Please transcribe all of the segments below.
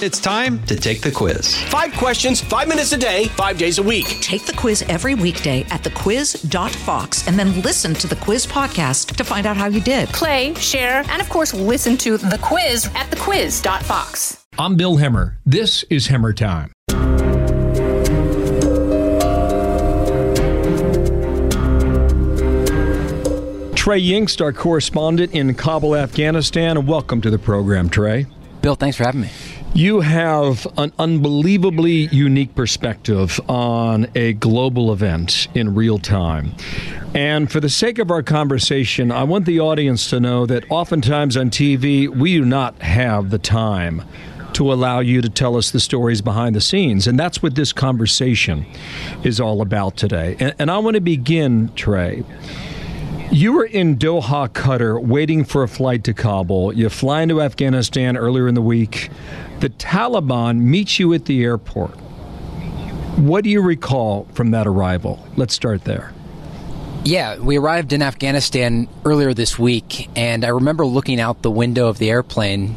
It's time to take the quiz. 5 questions, 5 minutes a day, 5 days a week. Take the quiz every weekday at thequiz.fox and then listen to the quiz podcast to find out how you did. Play, share, and of course, listen to the quiz at thequiz.fox. I'm Bill Hemmer. This is Hemmer Time. Trey Yingst, our correspondent in Kabul, Afghanistan. Welcome to the program, Trey. Bill, thanks for having me. You have an unbelievably unique perspective on a global event in real time. And for the sake of our conversation, I want the audience to know that oftentimes on TV, we do not have the time to allow you to tell us the stories behind the scenes. And that's what this conversation is all about today. And I want to begin, Trey. You were in Doha, Qatar, waiting for a flight to Kabul. You fly into Afghanistan earlier in the week. The Taliban meets you at the airport. What do you recall from that arrival? Let's start there. Yeah, we arrived in Afghanistan earlier this week, and I remember looking out the window of the airplane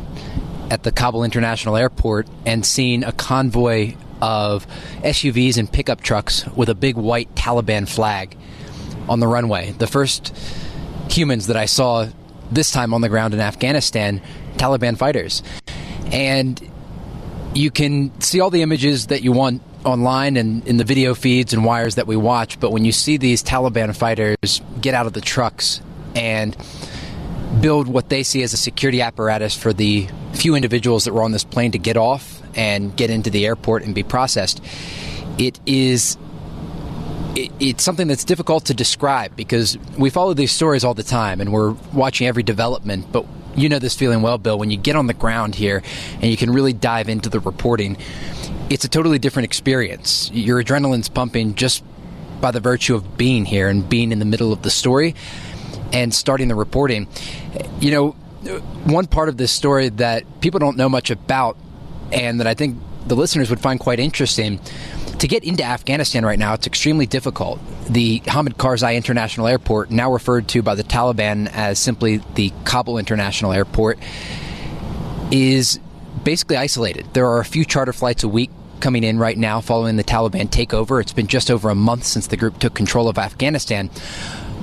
at the Kabul International Airport and seeing a convoy of SUVs and pickup trucks with a big white Taliban flag on the runway. The first humans that I saw this time on the ground in Afghanistan, Taliban fighters. And you can see all the images that you want online and in the video feeds and wires that we watch, but when you see these Taliban fighters get out of the trucks and build what they see as a security apparatus for the few individuals that were on this plane to get off and get into the airport and be processed, it's something that's difficult to describe because we follow these stories all the time and we're watching every development. But you know this feeling well, Bill, when you get on the ground here and you can really dive into the reporting, it's a totally different experience. Your adrenaline's pumping just by the virtue of being here and being in the middle of the story and starting the reporting. You know, one part of this story that people don't know much about and that I think the listeners would find quite interesting. To get into Afghanistan right now, it's extremely difficult. The Hamid Karzai International Airport, now referred to by the Taliban as simply the Kabul International Airport, is basically isolated. There are a few charter flights a week coming in right now following the Taliban takeover. It's been just over a month since the group took control of Afghanistan.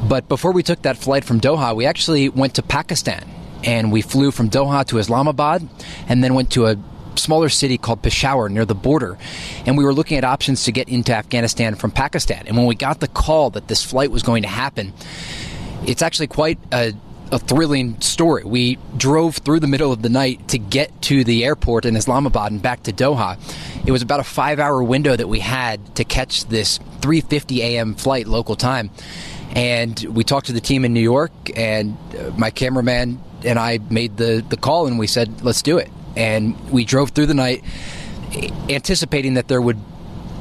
But before we took that flight from Doha, we actually went to Pakistan. And we flew from Doha to Islamabad and then went to a smaller city called Peshawar near the border, and we were looking at options to get into Afghanistan from Pakistan. And when we got the call that this flight was going to happen, it's actually quite a thrilling story. We drove through the middle of the night to get to the airport in Islamabad and back to Doha. It was about a 5-hour window that we had to catch this 3:50 a.m. flight local time, and we talked to the team in New York, and my cameraman and I made the call, and we said, let's do it. And we drove through the night anticipating that there would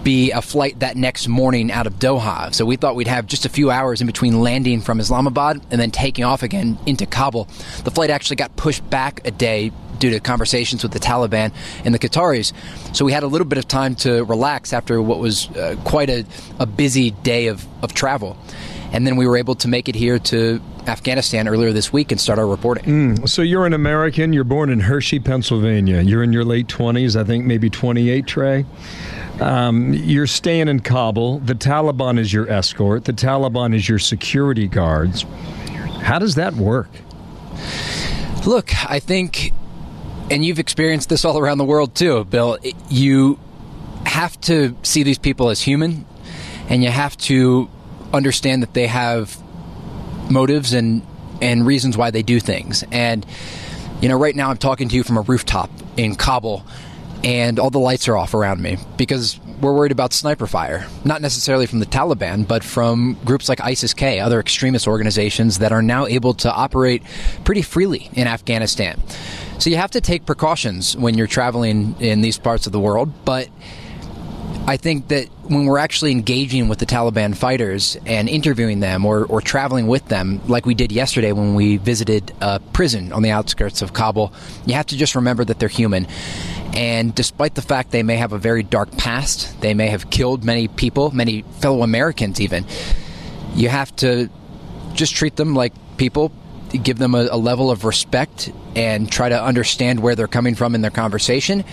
be a flight that next morning out of Doha. So we thought we'd have just a few hours in between landing from Islamabad and then taking off again into Kabul. The flight actually got pushed back a day due to conversations with the Taliban and the Qataris. So we had a little bit of time to relax after what was quite a busy day of travel. And then we were able to make it here to Afghanistan earlier this week and start our reporting. So you're an American. You're born in Hershey, Pennsylvania. You're in your late 20s, I think maybe 28, Trey. You're staying in Kabul. The Taliban is your escort. The Taliban is your security guards. How does that work? Look, I think, and you've experienced this all around the world too, Bill, you have to see these people as human, and you have to understand that they have motives and reasons why they do things. And, you know, right now I'm talking to you from a rooftop in Kabul, and all the lights are off around me because we're worried about sniper fire, not necessarily from the Taliban, but from groups like ISIS-K, other extremist organizations that are now able to operate pretty freely in Afghanistan. So you have to take precautions when you're traveling in these parts of the world, but I think that when we're actually engaging with the Taliban fighters and interviewing them or traveling with them, like we did yesterday when we visited a prison on the outskirts of Kabul, you have to just remember that they're human. And despite the fact they may have a very dark past, they may have killed many people, many fellow Americans even, you have to just treat them like people, give them a level of respect, and try to understand where they're coming from in their conversation.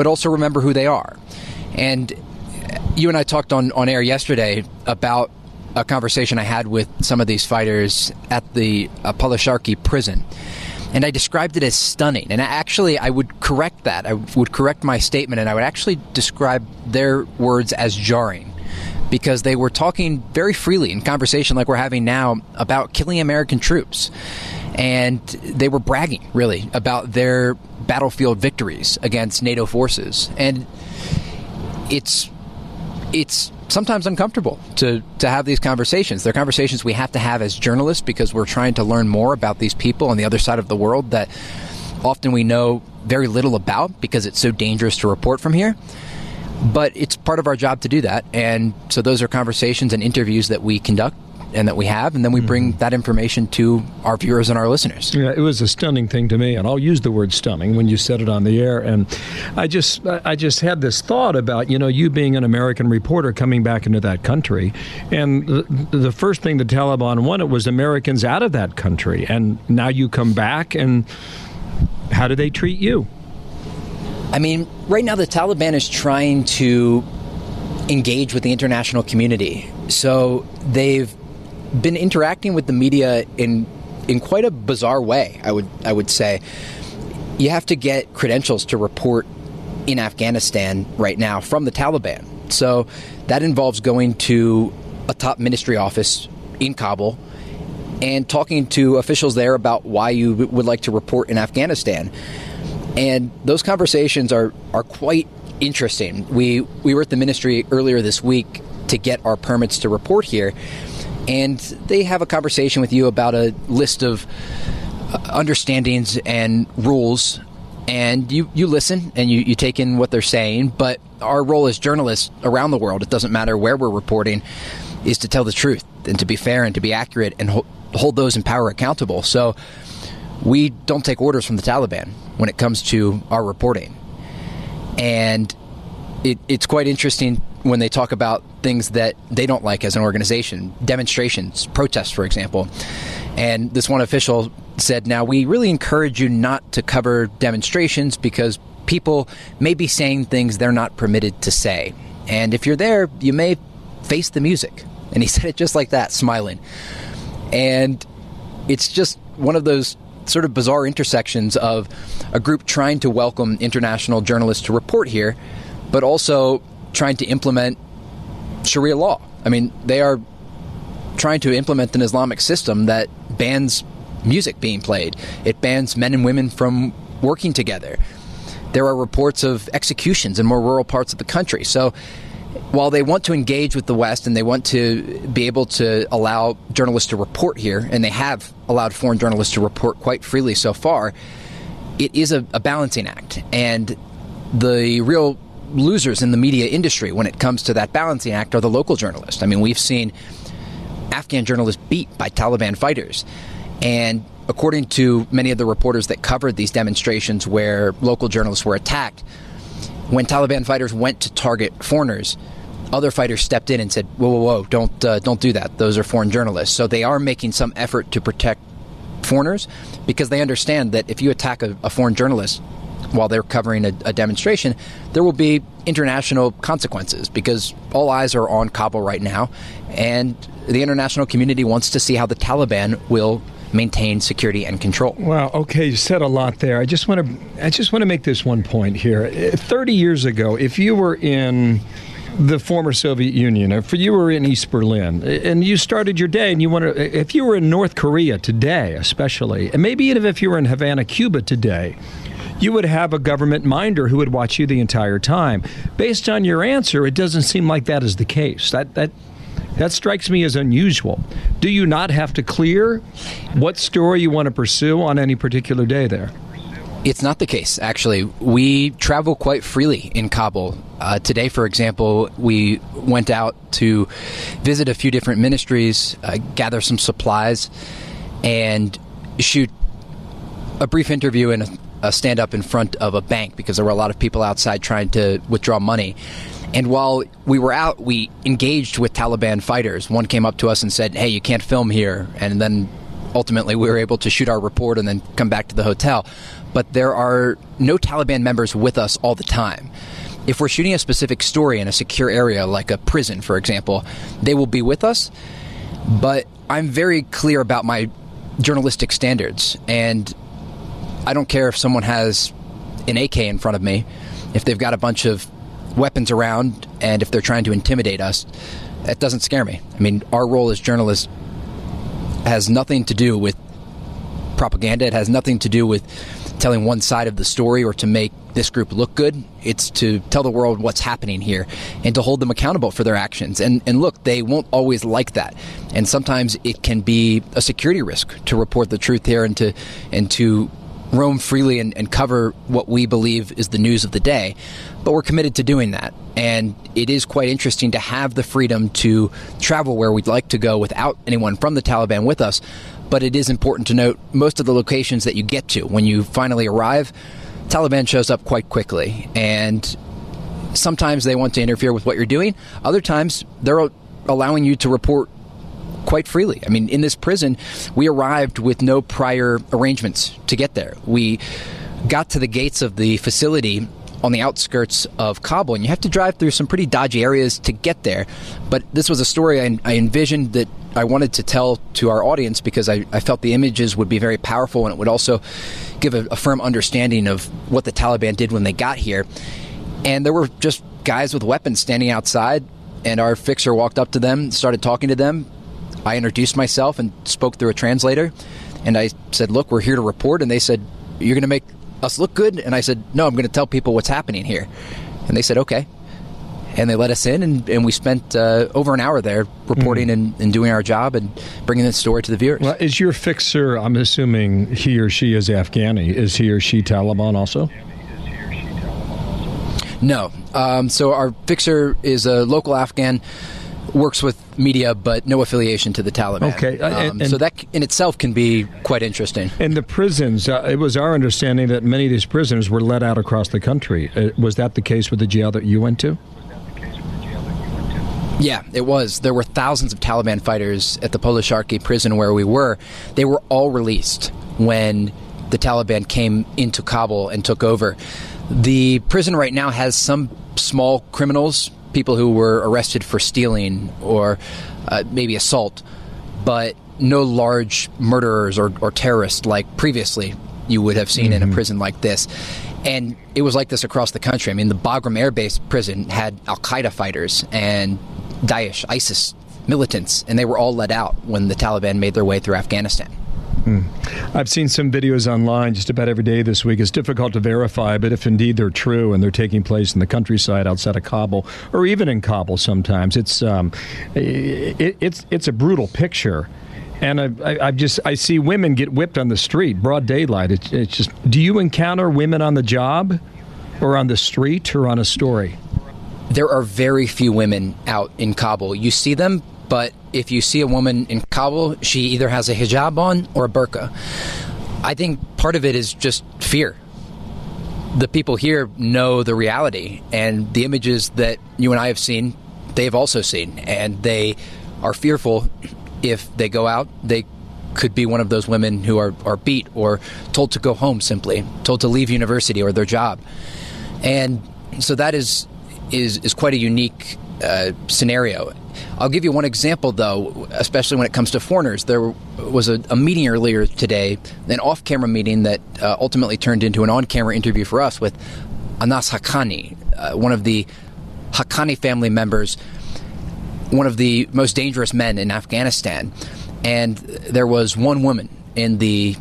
but also remember who they are. And you and I talked on air yesterday about a conversation I had with some of these fighters at the Polisharki prison. And I described it as stunning. And actually, I would correct that. I would correct my statement, and I would actually describe their words as jarring, because they were talking very freely in conversation like we're having now about killing American troops. And they were bragging, really, about their battlefield victories against NATO forces. And it's sometimes uncomfortable to have these conversations. They're conversations we have to have as journalists, because we're trying to learn more about these people on the other side of the world that often we know very little about, because it's so dangerous to report from here. But it's part of our job to do that. And so those are conversations and interviews that we conduct and that we have, and then we bring that information to our viewers and our listeners. Yeah, it was a stunning thing to me, and I'll use the word stunning when you said it on the air. And I just had this thought about, you know, you being an American reporter coming back into that country, and the first thing the Taliban wanted was Americans out of that country, and now you come back, and how do they treat you? I mean, right now the Taliban is trying to engage with the international community, so they've been interacting with the media in quite a bizarre way. I would say you have to get credentials to report in Afghanistan right now from the Taliban. So that involves going to a top ministry office in Kabul and talking to officials there about why you would like to report in Afghanistan. And those conversations are quite interesting. We were at the ministry earlier this week to get our permits to report here, and they have a conversation with you about a list of understandings and rules, and you listen and you take in what they're saying. But our role as journalists around the world, it doesn't matter where we're reporting, is to tell the truth and to be fair and to be accurate and hold those in power accountable. So we don't take orders from the Taliban when it comes to our reporting. And it's quite interesting when they talk about things that they don't like as an organization, demonstrations, protests, for example. And this one official said, now, we really encourage you not to cover demonstrations because people may be saying things they're not permitted to say. And if you're there, you may face the music. And he said it just like that, smiling. And it's just one of those sort of bizarre intersections of a group trying to welcome international journalists to report here, but also trying to implement Sharia law. I mean, they are trying to implement an Islamic system that bans music being played. It bans men and women from working together. There are reports of executions in more rural parts of the country. So while they want to engage with the West and they want to be able to allow journalists to report here, and they have allowed foreign journalists to report quite freely so far, it is a balancing act. And the real losers in the media industry when it comes to that balancing act are the local journalists. I mean, we've seen Afghan journalists beat by Taliban fighters. And according to many of the reporters that covered these demonstrations where local journalists were attacked, when Taliban fighters went to target foreigners, other fighters stepped in and said, whoa, whoa, whoa, don't do that. Those are foreign journalists. So they are making some effort to protect foreigners, because they understand that if you attack a foreign journalist while they're covering a demonstration, there will be international consequences, because all eyes are on Kabul right now, and the international community wants to see how the Taliban will maintain security and control. Wow. Okay, you said a lot there. I just want to make this one point here. 30 years ago, if you were in the former Soviet Union, if you were in East Berlin, and you started your day, and you want to, if you were in North Korea today, especially, and maybe even if you were in Havana, Cuba today, you would have a government minder who would watch you the entire time. Based on your answer, it doesn't seem like that is the case. That strikes me as unusual. Do you not have to clear what story you want to pursue on any particular day there? It's not the case, actually. We travel quite freely in Kabul. Today, for example, we went out to visit a few different ministries, gather some supplies, and shoot a brief interview in a stand-up in front of a bank, because there were a lot of people outside trying to withdraw money. And while we were out, we engaged with Taliban fighters. One came up to us and said, hey, you can't film here. And then ultimately we were able to shoot our report and then come back to the hotel. But there are no Taliban members with us all the time. If we're shooting a specific story in a secure area, like a prison, for example, they will be with us. But I'm very clear about my journalistic standards, and I don't care if someone has an AK in front of me, if they've got a bunch of weapons around, and if they're trying to intimidate us. That doesn't scare me. I mean, our role as journalists has nothing to do with propaganda. It has nothing to do with telling one side of the story or to make this group look good. It's to tell the world what's happening here and to hold them accountable for their actions. And look, they won't always like that. And sometimes it can be a security risk to report the truth here and to roam freely and cover what we believe is the news of the day. But we're committed to doing that. And it is quite interesting to have the freedom to travel where we'd like to go without anyone from the Taliban with us. But it is important to note most of the locations that you get to when you finally arrive, Taliban shows up quite quickly. And sometimes they want to interfere with what you're doing. Other times they're allowing you to report quite freely. I mean, in this prison, we arrived with no prior arrangements to get there. We got to the gates of the facility on the outskirts of Kabul, and you have to drive through some pretty dodgy areas to get there. But this was a story I envisioned that I wanted to tell to our audience because I felt the images would be very powerful, and it would also give a firm understanding of what the Taliban did when they got here. And there were just guys with weapons standing outside, and our fixer walked up to them, started talking to them. I introduced myself and spoke through a translator, and I said, look, we're here to report. And they said, you're going to make us look good? And I said, no, I'm going to tell people what's happening here. And they said, okay. And they let us in, and we spent over an hour there reporting and doing our job and bringing this story to the viewers. Well, is your fixer, I'm assuming he or she is Afghani, is he or she Taliban also? No. So our fixer is a local Afghan, works with media, but no affiliation to the Taliban. Okay. So that in itself can be quite interesting. And the prisons, it was our understanding that many of these prisoners were let out across the country. Was that the case with the jail that you went to? Yeah, it was. There were thousands of Taliban fighters at the Polisharki prison where we were. They were all released when the Taliban came into Kabul and took over. The prison right now has some small criminals, people who were arrested for stealing or maybe assault, but no large murderers or terrorists like previously you would have seen in a prison like this. And it was like this across the country. I mean, the Bagram Air Base prison had Al Qaeda fighters and Daesh, ISIS militants, and they were all let out when the Taliban made their way through Afghanistan. I've seen some videos online just about every day this week. It's difficult to verify, but if indeed they're true and they're taking place in the countryside outside of Kabul, or even in Kabul sometimes, it's a brutal picture. And I see women get whipped on the street, broad daylight. It's just, do you encounter women on the job or on the street or on a story? There are very few women out in Kabul. You see them, but if you see a woman in Kabul, she either has a hijab on or a burqa. I think part of it is just fear. The people here know the reality, and the images that you and I have seen, they've also seen, and they are fearful. If they go out, they could be one of those women who are beat or told to go home simply, told to leave university or their job. And so that is quite a unique scenario. I'll give you one example, though, especially when it comes to foreigners. There was a meeting earlier today, an off-camera meeting that ultimately turned into an on-camera interview for us with Anas Haqqani, one of the Haqqani family members, one of the most dangerous men in Afghanistan. And there was one woman in the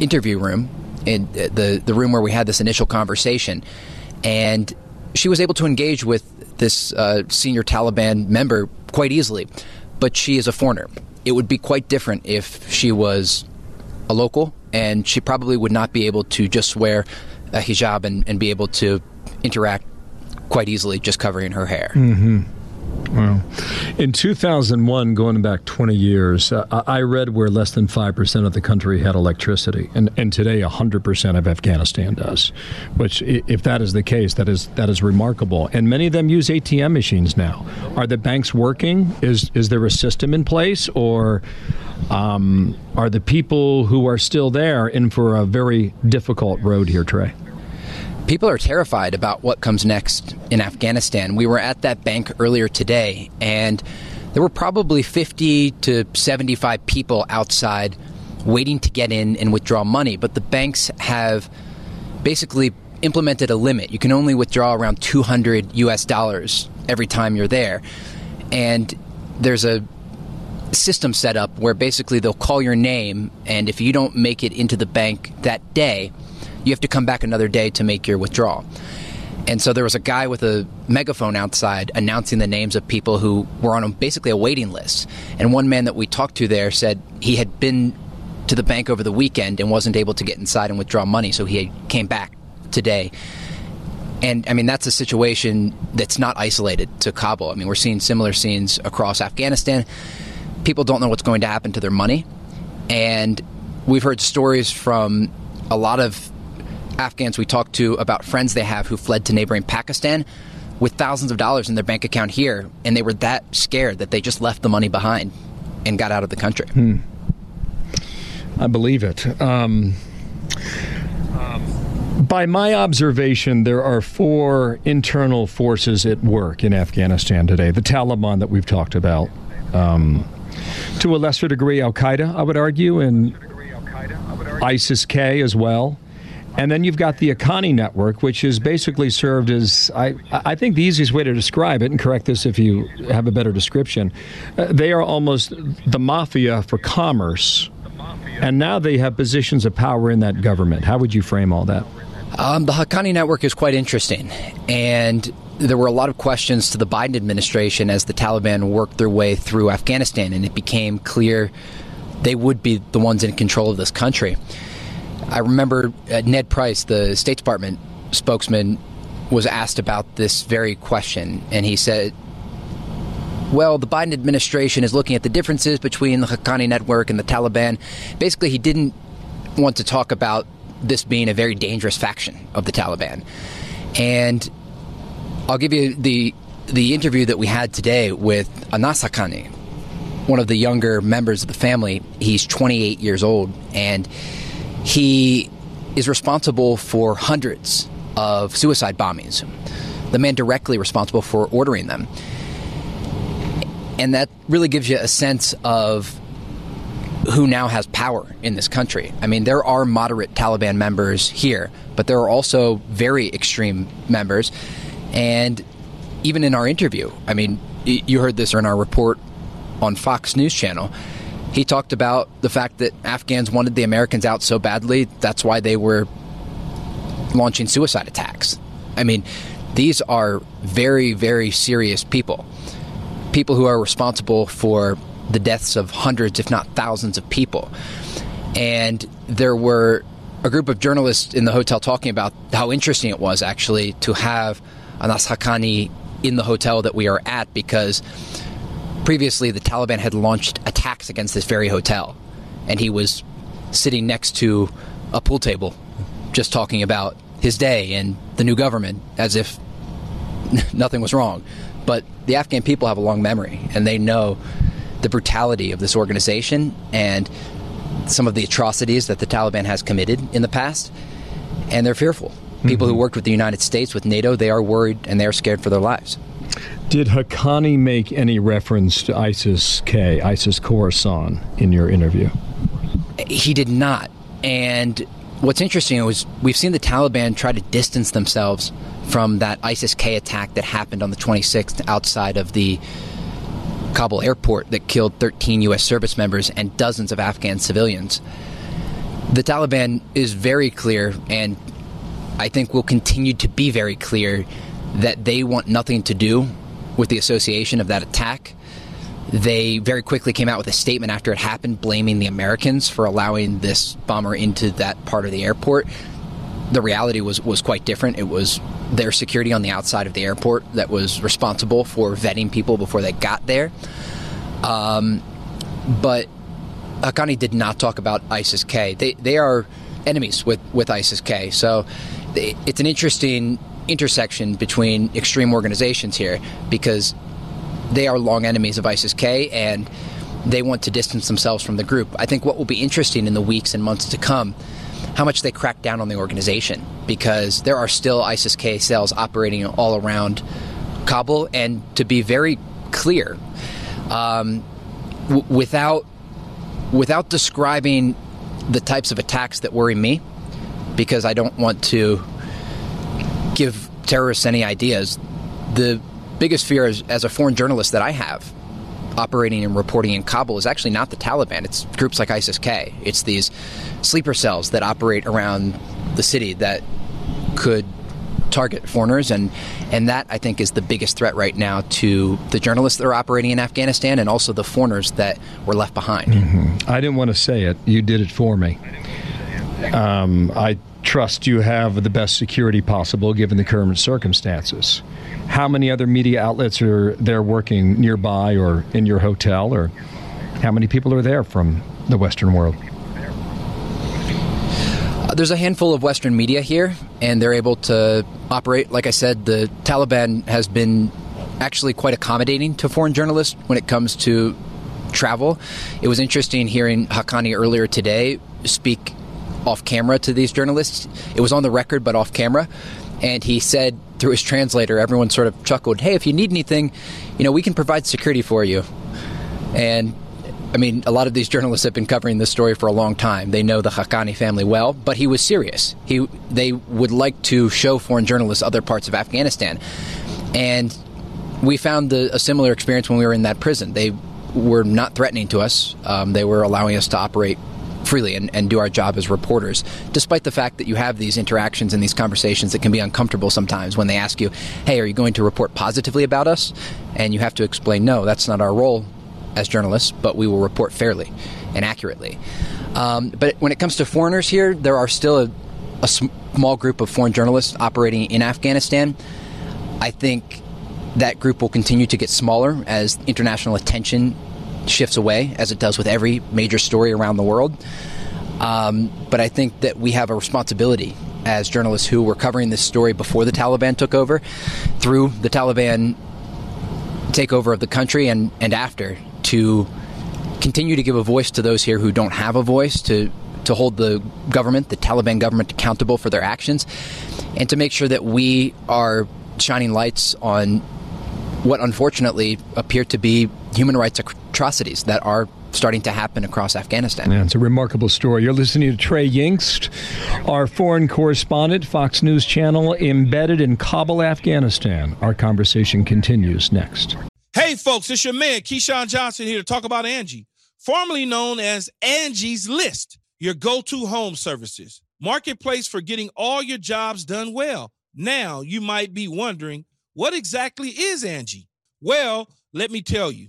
interview room, in the room where we had this initial conversation, and she was able to engage with this senior Taliban member quite easily, but she is a foreigner. It would be quite different if she was a local, and she probably would not be able to just wear a hijab and be able to interact quite easily just covering her hair. Well, in 2001, going back 20 years, I read where less than 5% of the country had electricity, and today 100% of Afghanistan does, which, if that is the case, that is remarkable. And many of them use ATM machines now. Are the banks working? Is there a system in place, or are the people who are still there in for a very difficult road here, Trey? People are terrified about what comes next in Afghanistan. We were at that bank earlier today, and there were probably 50 to 75 people outside waiting to get in and withdraw money. But the banks have basically implemented a limit. You can only withdraw around $200 every time you're there. And there's a system set up where basically they'll call your name, and if you don't make it into the bank that day, you have to come back another day to make your withdrawal. And so there was a guy with a megaphone outside announcing the names of people who were on basically a waiting list. And one man that we talked to there said he had been to the bank over the weekend and wasn't able to get inside and withdraw money, so he came back today. And, I mean, that's a situation that's not isolated to Kabul. I mean, we're seeing similar scenes across Afghanistan. People don't know what's going to happen to their money. And we've heard stories from a lot of Afghans we talked to about friends they have who fled to neighboring Pakistan with thousands of dollars in their bank account here, and they were that scared that they just left the money behind and got out of the country. I believe it. By my observation, there are four internal forces at work in Afghanistan today. The Taliban that we've talked about, to a lesser degree Al Qaeda, I would argue, and ISIS-K as well. And then you've got the Haqqani Network, which has basically served as, I think the easiest way to describe it, and correct this if you have a better description, they are almost the mafia for commerce, and now they have positions of power in that government. How would you frame all that? The Haqqani Network is quite interesting, and there were a lot of questions to the Biden administration as the Taliban worked their way through Afghanistan, and it became clear they would be the ones in control of this country. I remember Ned Price, the State Department spokesman, was asked about this very question, and he said, well, the Biden administration is looking at the differences between the Haqqani Network and the Taliban. Basically, he didn't want to talk about this being a very dangerous faction of the Taliban. And I'll give you the interview that we had today with Anas Haqqani, one of the younger members of the family. He's 28 years old, and he is responsible for hundreds of suicide bombings. The man directly responsible for ordering them. And that really gives you a sense of who now has power in this country. I mean, there are moderate Taliban members here, but there are also very extreme members. And even in our interview, I mean, you heard this in our report on Fox News Channel. He talked about the fact that Afghans wanted the Americans out so badly, that's why they were launching suicide attacks. I mean, these are very, very serious people. People who are responsible for the deaths of hundreds, if not thousands, of people. And there were a group of journalists in the hotel talking about how interesting it was, actually, to have Anas Haqqani in the hotel that we are at, because previously, the Taliban had launched attacks against this very hotel, and he was sitting next to a pool table just talking about his day and the new government as if nothing was wrong. But the Afghan people have a long memory, and they know the brutality of this organization and some of the atrocities that the Taliban has committed in the past, and they're fearful. People who worked with the United States, with NATO, they are worried and they are scared for their lives. Did Haqqani make any reference to ISIS-K, ISIS-Khorasan, in your interview? He did not. And what's interesting is we've seen the Taliban try to distance themselves from that ISIS-K attack that happened on the 26th outside of the Kabul airport that killed 13 U.S. service members and dozens of Afghan civilians. The Taliban is very clear, and I think will continue to be very clear, that they want nothing to do with the association of that attack. They very quickly came out with a statement after it happened blaming the Americans for allowing this bomber into that part of the airport. The reality was quite different. It was their security on the outside of the airport that was responsible for vetting people before they got there. But Haqqani did not talk about ISIS-K. They are enemies with ISIS-K. So it's an interesting intersection between extreme organizations here, because they are long enemies of ISIS-K and they want to distance themselves from the group. I think what will be interesting in the weeks and months to come, how much they crack down on the organization, because there are still ISIS-K cells operating all around Kabul. And to be very clear, without describing the types of attacks that worry me, because I don't want to give terrorists any ideas, the biggest fear is, as a foreign journalist that I have operating and reporting in Kabul, is actually not the Taliban. It's groups like ISIS-K. It's these sleeper cells that operate around the city that could target foreigners. And that, I think, is the biggest threat right now to the journalists that are operating in Afghanistan and also the foreigners that were left behind. Mm-hmm. I didn't want to say it. You did it for me. I trust you have the best security possible given the current circumstances. How many other media outlets are there working nearby or in your hotel, or how many people are there from the Western world? There's a handful of Western media here, and they're able to operate. Like I said, the Taliban has been actually quite accommodating to foreign journalists when it comes to travel. It was interesting hearing Haqqani earlier today speak off camera to these journalists. It was on the record, but off camera. And he said through his translator, everyone sort of chuckled, "Hey, if you need anything, you know, we can provide security for you." And I mean, a lot of these journalists have been covering this story for a long time. They know the Haqqani family well, but he was serious. They would like to show foreign journalists other parts of Afghanistan. And we found a similar experience when we were in that prison. They were not threatening to us. They were allowing us to operate freely and do our job as reporters, despite the fact that you have these interactions and these conversations that can be uncomfortable sometimes when they ask you, "Hey, are you going to report positively about us?" And you have to explain, "No, that's not our role as journalists, but we will report fairly and accurately." But when it comes to foreigners here, there are still a small group of foreign journalists operating in Afghanistan. I think that group will continue to get smaller as international attention shifts away, as it does with every major story around the world. But I think that we have a responsibility as journalists who were covering this story before the Taliban took over, through the Taliban takeover of the country and after, to continue to give a voice to those here who don't have a voice, to hold the government, the Taliban government, accountable for their actions, and to make sure that we are shining lights on what unfortunately appear to be human rights atrocities that are starting to happen across Afghanistan. Yeah, it's a remarkable story. You're listening to Trey Yingst, our foreign correspondent, Fox News Channel, embedded in Kabul, Afghanistan. Our conversation continues next. Hey, folks, it's your man, Keyshawn Johnson, here to talk about Angie, formerly known as Angie's List, your go-to home services marketplace for getting all your jobs done well. Now, you might be wondering, what exactly is Angie? Well, let me tell you,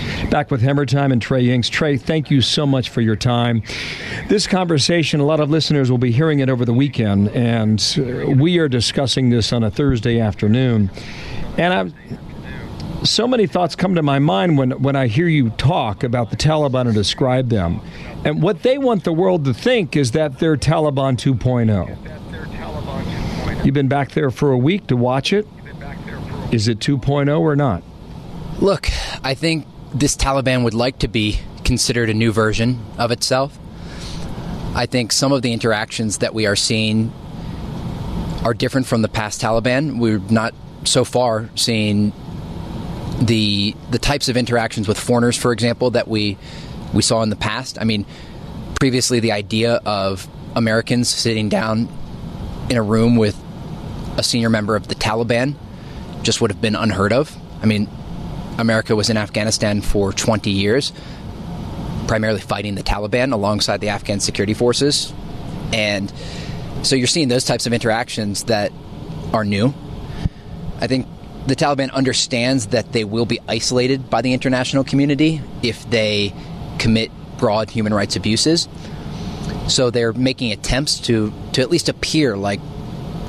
Back with Hemmer Time and Trey Yingst. Trey, thank you so much for your time. This conversation, a lot of listeners will be hearing it over the weekend, and we are discussing this on a Thursday afternoon. And so many thoughts come to my mind when I hear you talk about the Taliban and describe them. And what they want the world to think is that they're Taliban 2.0. You've been back there for a week to watch it. Is it 2.0 or not? Look, I think this Taliban would like to be considered a new version of itself. I think some of the interactions that we are seeing are different from the past Taliban. We're not so far seeing the types of interactions with foreigners, for example, that we saw in the past. I mean, previously the idea of Americans sitting down in a room with a senior member of the Taliban just would have been unheard of. I mean, America was in Afghanistan for 20 years, primarily fighting the Taliban alongside the Afghan security forces. And so you're seeing those types of interactions that are new. I think the Taliban understands that they will be isolated by the international community if they commit broad human rights abuses. So they're making attempts to at least appear like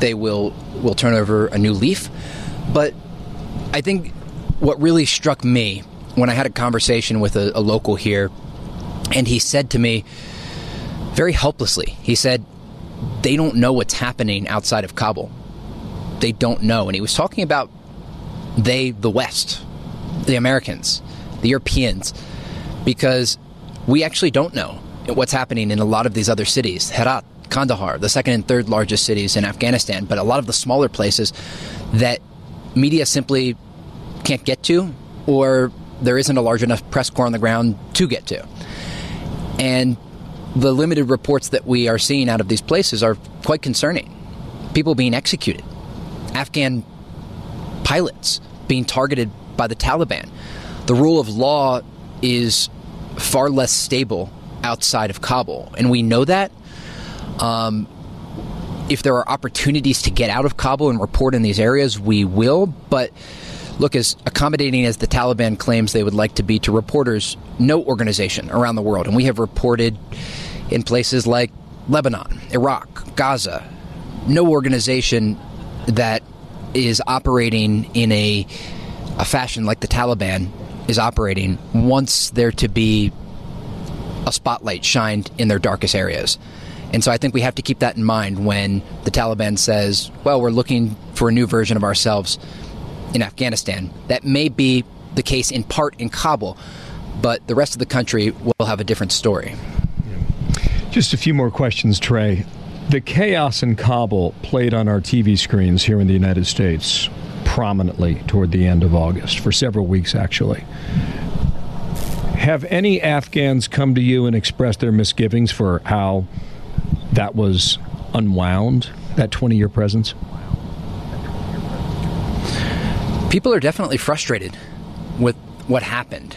they will turn over a new leaf. But I think what really struck me when I had a conversation with a local here, and he said to me very helplessly, he said, they don't know what's happening outside of Kabul. They don't know. And he was talking about the West, the Americans, the Europeans, because we actually don't know what's happening in a lot of these other cities, Herat, Kandahar, the second and third largest cities in Afghanistan, but a lot of the smaller places that media simply can't get to, or there isn't a large enough press corps on the ground to get to. And the limited reports that we are seeing out of these places are quite concerning. People being executed, Afghan pilots being targeted by the Taliban. The rule of law is far less stable outside of Kabul, and we know that. If there are opportunities to get out of Kabul and report in these areas, we will. But look, as accommodating as the Taliban claims they would like to be to reporters, no organization around the world, and we have reported in places like Lebanon, Iraq, Gaza, no organization that is operating in a fashion like the Taliban is operating wants there to be a spotlight shined in their darkest areas. And so I think we have to keep that in mind when the Taliban says, well, we're looking for a new version of ourselves in Afghanistan. That may be the case in part in Kabul, but the rest of the country will have a different story. Just a few more questions, Trey. The chaos in Kabul played on our TV screens here in the United States prominently toward the end of August, for several weeks actually. Have any Afghans come to you and expressed their misgivings for how that was unwound, that 20-year presence? People are definitely frustrated with what happened.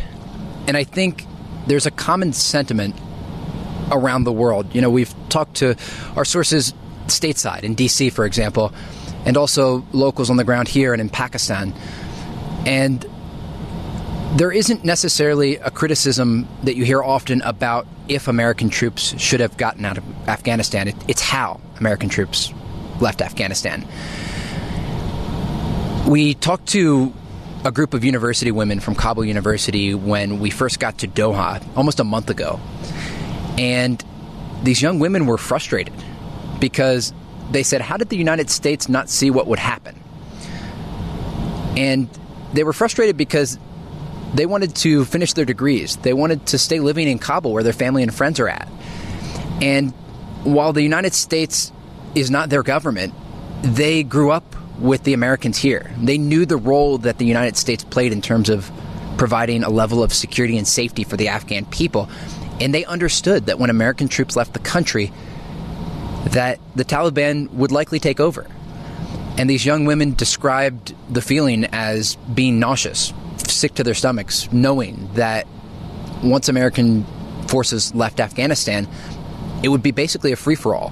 And I think there's a common sentiment around the world. You know, we've talked to our sources stateside in D.C., for example, and also locals on the ground here and in Pakistan. And there isn't necessarily a criticism that you hear often about if American troops should have gotten out of Afghanistan. It's how American troops left Afghanistan. We talked to a group of university women from Kabul University when we first got to Doha almost a month ago. And these young women were frustrated because they said, how did the United States not see what would happen? And they were frustrated because they wanted to finish their degrees. They wanted to stay living in Kabul where their family and friends are at. And while the United States is not their government, they grew up with the Americans here. They knew the role that the United States played in terms of providing a level of security and safety for the Afghan people. And they understood that when American troops left the country, that the Taliban would likely take over. And these young women described the feeling as being nauseous, sick to their stomachs, knowing that once American forces left Afghanistan, it would be basically a free-for-all.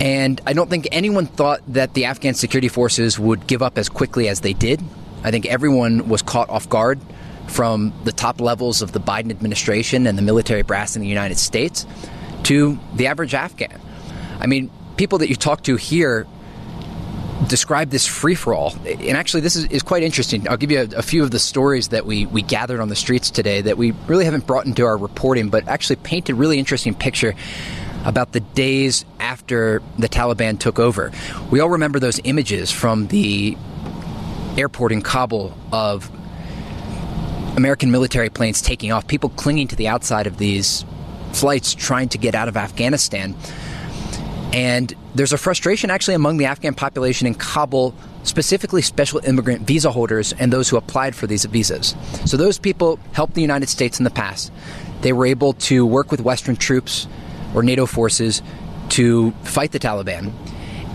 And I don't think anyone thought that the Afghan security forces would give up as quickly as they did. I think everyone was caught off guard from the top levels of the Biden administration and the military brass in the United States to the average Afghan. I mean, people that you talk to here describe this free-for-all. And actually, this is quite interesting. I'll give you a few of the stories that we gathered on the streets today that we really haven't brought into our reporting, but actually paint a really interesting picture about the days after the Taliban took over. We all remember those images from the airport in Kabul of American military planes taking off, people clinging to the outside of these flights trying to get out of Afghanistan. And there's a frustration actually among the Afghan population in Kabul, specifically special immigrant visa holders and those who applied for these visas. So those people helped the United States in the past. They were able to work with Western troops or NATO forces to fight the Taliban.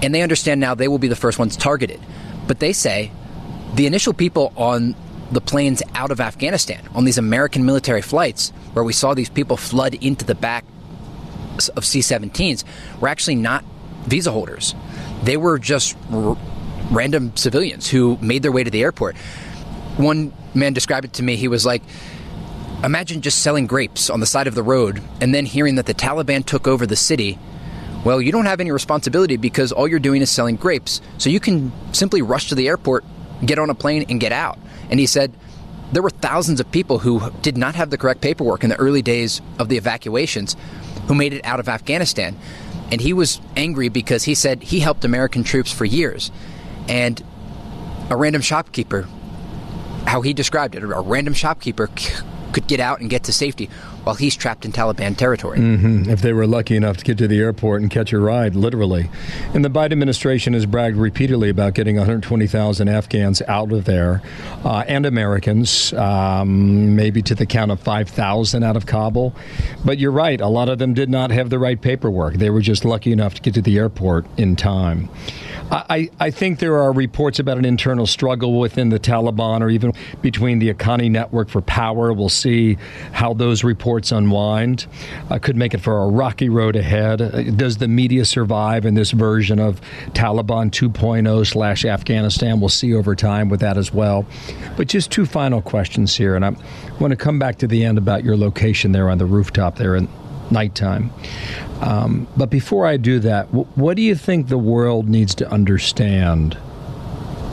And they understand now they will be the first ones targeted. But they say the initial people on the planes out of Afghanistan, on these American military flights, where we saw these people flood into the back of C-17s, were actually not visa holders. They were just random civilians who made their way to the airport. One man described it to me. He was like, imagine just selling grapes on the side of the road and then hearing that the Taliban took over the city. Well, you don't have any responsibility because all you're doing is selling grapes. So you can simply rush to the airport, get on a plane, and get out. And he said there were thousands of people who did not have the correct paperwork in the early days of the evacuations who made it out of Afghanistan. And he was angry because he said he helped American troops for years. And a random shopkeeper, how he described it, a random shopkeeper could get out and get to safety while he's trapped in Taliban territory. Mm-hmm. If they were lucky enough to get to the airport and catch a ride, literally. And the Biden administration has bragged repeatedly about getting 120,000 Afghans out of there, and Americans, maybe to the count of 5,000 out of Kabul. But you're right, a lot of them did not have the right paperwork. They were just lucky enough to get to the airport in time. I think there are reports about an internal struggle within the Taliban or even between the Haqqani Network for power. We'll see how those reports unwind. Could make it for a rocky road ahead. Does the media survive in this version of Taliban 2.0/Afghanistan? We'll see over time with that as well. But just two final questions here, and I want to come back to the end about your location there on the rooftop there in nighttime. But before I do that, what do you think the world needs to understand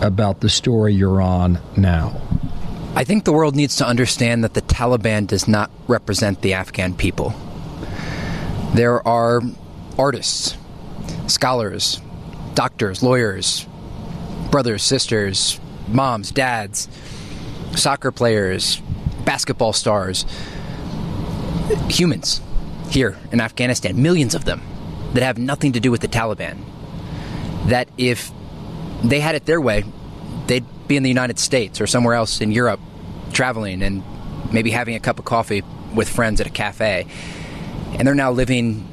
about the story you're on now? I think the world needs to understand that the Taliban does not represent the Afghan people. There are artists, scholars, doctors, lawyers, brothers, sisters, moms, dads, soccer players, basketball stars, humans here in Afghanistan, millions of them, that have nothing to do with the Taliban, that if they had it their way, they'd be in the United States or somewhere else in Europe traveling and maybe having a cup of coffee with friends at a cafe. And they're now living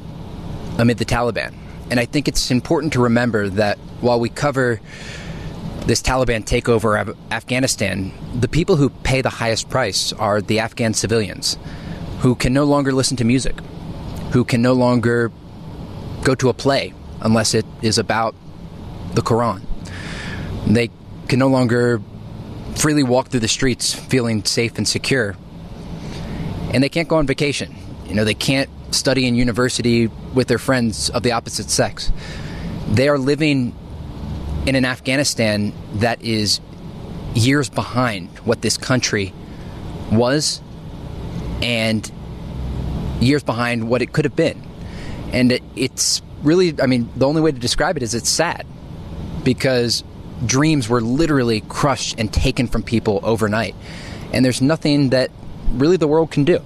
amid the Taliban. And I think it's important to remember that while we cover this Taliban takeover of Afghanistan, the people who pay the highest price are the Afghan civilians who can no longer listen to music, who can no longer go to a play unless it is about the Quran. They can no longer freely walk through the streets feeling safe and secure. And they can't go on vacation. You know, they can't study in university with their friends of the opposite sex. They are living in an Afghanistan that is years behind what this country was and years behind what it could have been. And it's really, I mean, the only way to describe it is it's sad because dreams were literally crushed and taken from people overnight. And there's nothing that really the world can do.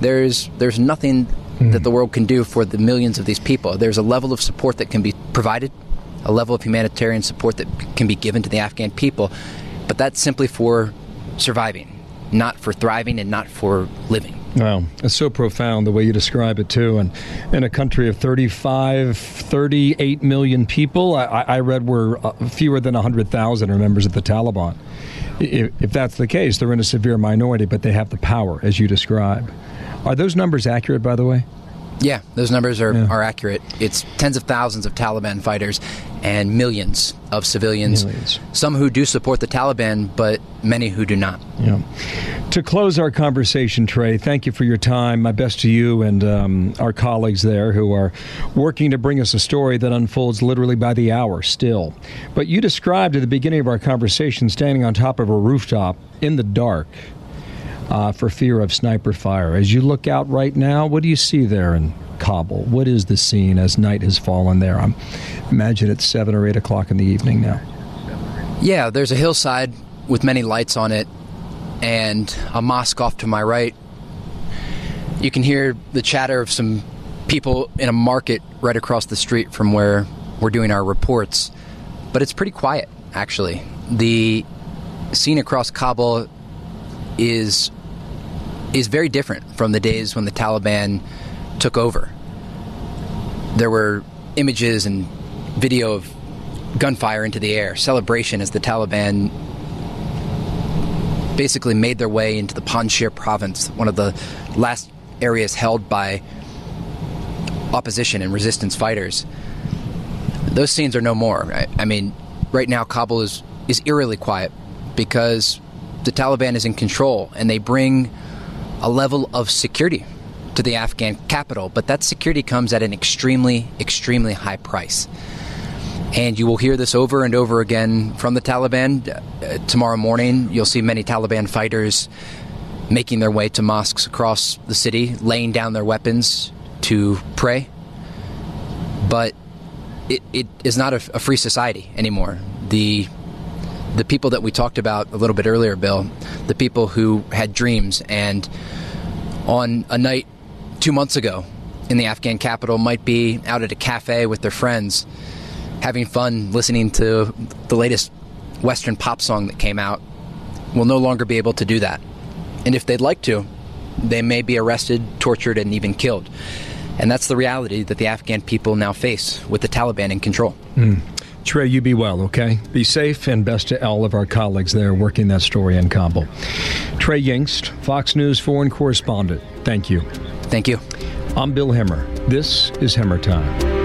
There's nothing that the world can do for the millions of these people. There's a level of support that can be provided, a level of humanitarian support that can be given to the Afghan people, but that's simply for surviving, not for thriving and not for living. Wow, it's so profound the way you describe it, too. And in a country of 38 million people, I read we're fewer than 100,000 are members of the Taliban. If that's the case, they're in a severe minority, but they have the power, as you describe. Are those numbers accurate, by the way? Yeah, those numbers are accurate. It's tens of thousands of Taliban fighters and millions of civilians, some who do support the Taliban, but many who do not. Yeah. To close our conversation, Trey, thank you for your time. My best to you and our colleagues there who are working to bring us a story that unfolds literally by the hour still. But you described at the beginning of our conversation standing on top of a rooftop in the dark for fear of sniper fire. As you look out right now, what do you see there in Kabul? What is the scene as night has fallen there? I imagine it's 7 or 8 o'clock in the evening now. Yeah, there's a hillside with many lights on it, and a mosque off to my right. You can hear the chatter of some people in a market right across the street from where we're doing our reports, but it's pretty quiet, actually. The scene across Kabul is very different from the days when the Taliban took over. There were images and video of gunfire into the air, celebration as the Taliban basically made their way into the Panjshir province, one of the last areas held by opposition and resistance fighters. Those scenes are no more. I mean, right now Kabul is eerily quiet because the Taliban is in control and they bring a level of security to the Afghan capital, but that security comes at an extremely, extremely high price. And you will hear this over and over again from the Taliban. Tomorrow morning, you'll see many Taliban fighters making their way to mosques across the city, laying down their weapons to pray. But it is not a free society anymore. The people that we talked about a little bit earlier, Bill, the people who had dreams, and on a night 2 months ago in the Afghan capital might be out at a cafe with their friends, having fun, listening to the latest Western pop song that came out, will no longer be able to do that. And if they'd like to, they may be arrested, tortured, and even killed. And that's the reality that the Afghan people now face with the Taliban in control. Trey, you be well, okay? Be safe, and best to all of our colleagues there working that story in Kabul. Trey Yingst, Fox News foreign correspondent. Thank you. Thank you. I'm Bill Hemmer. This is Hemmer Time.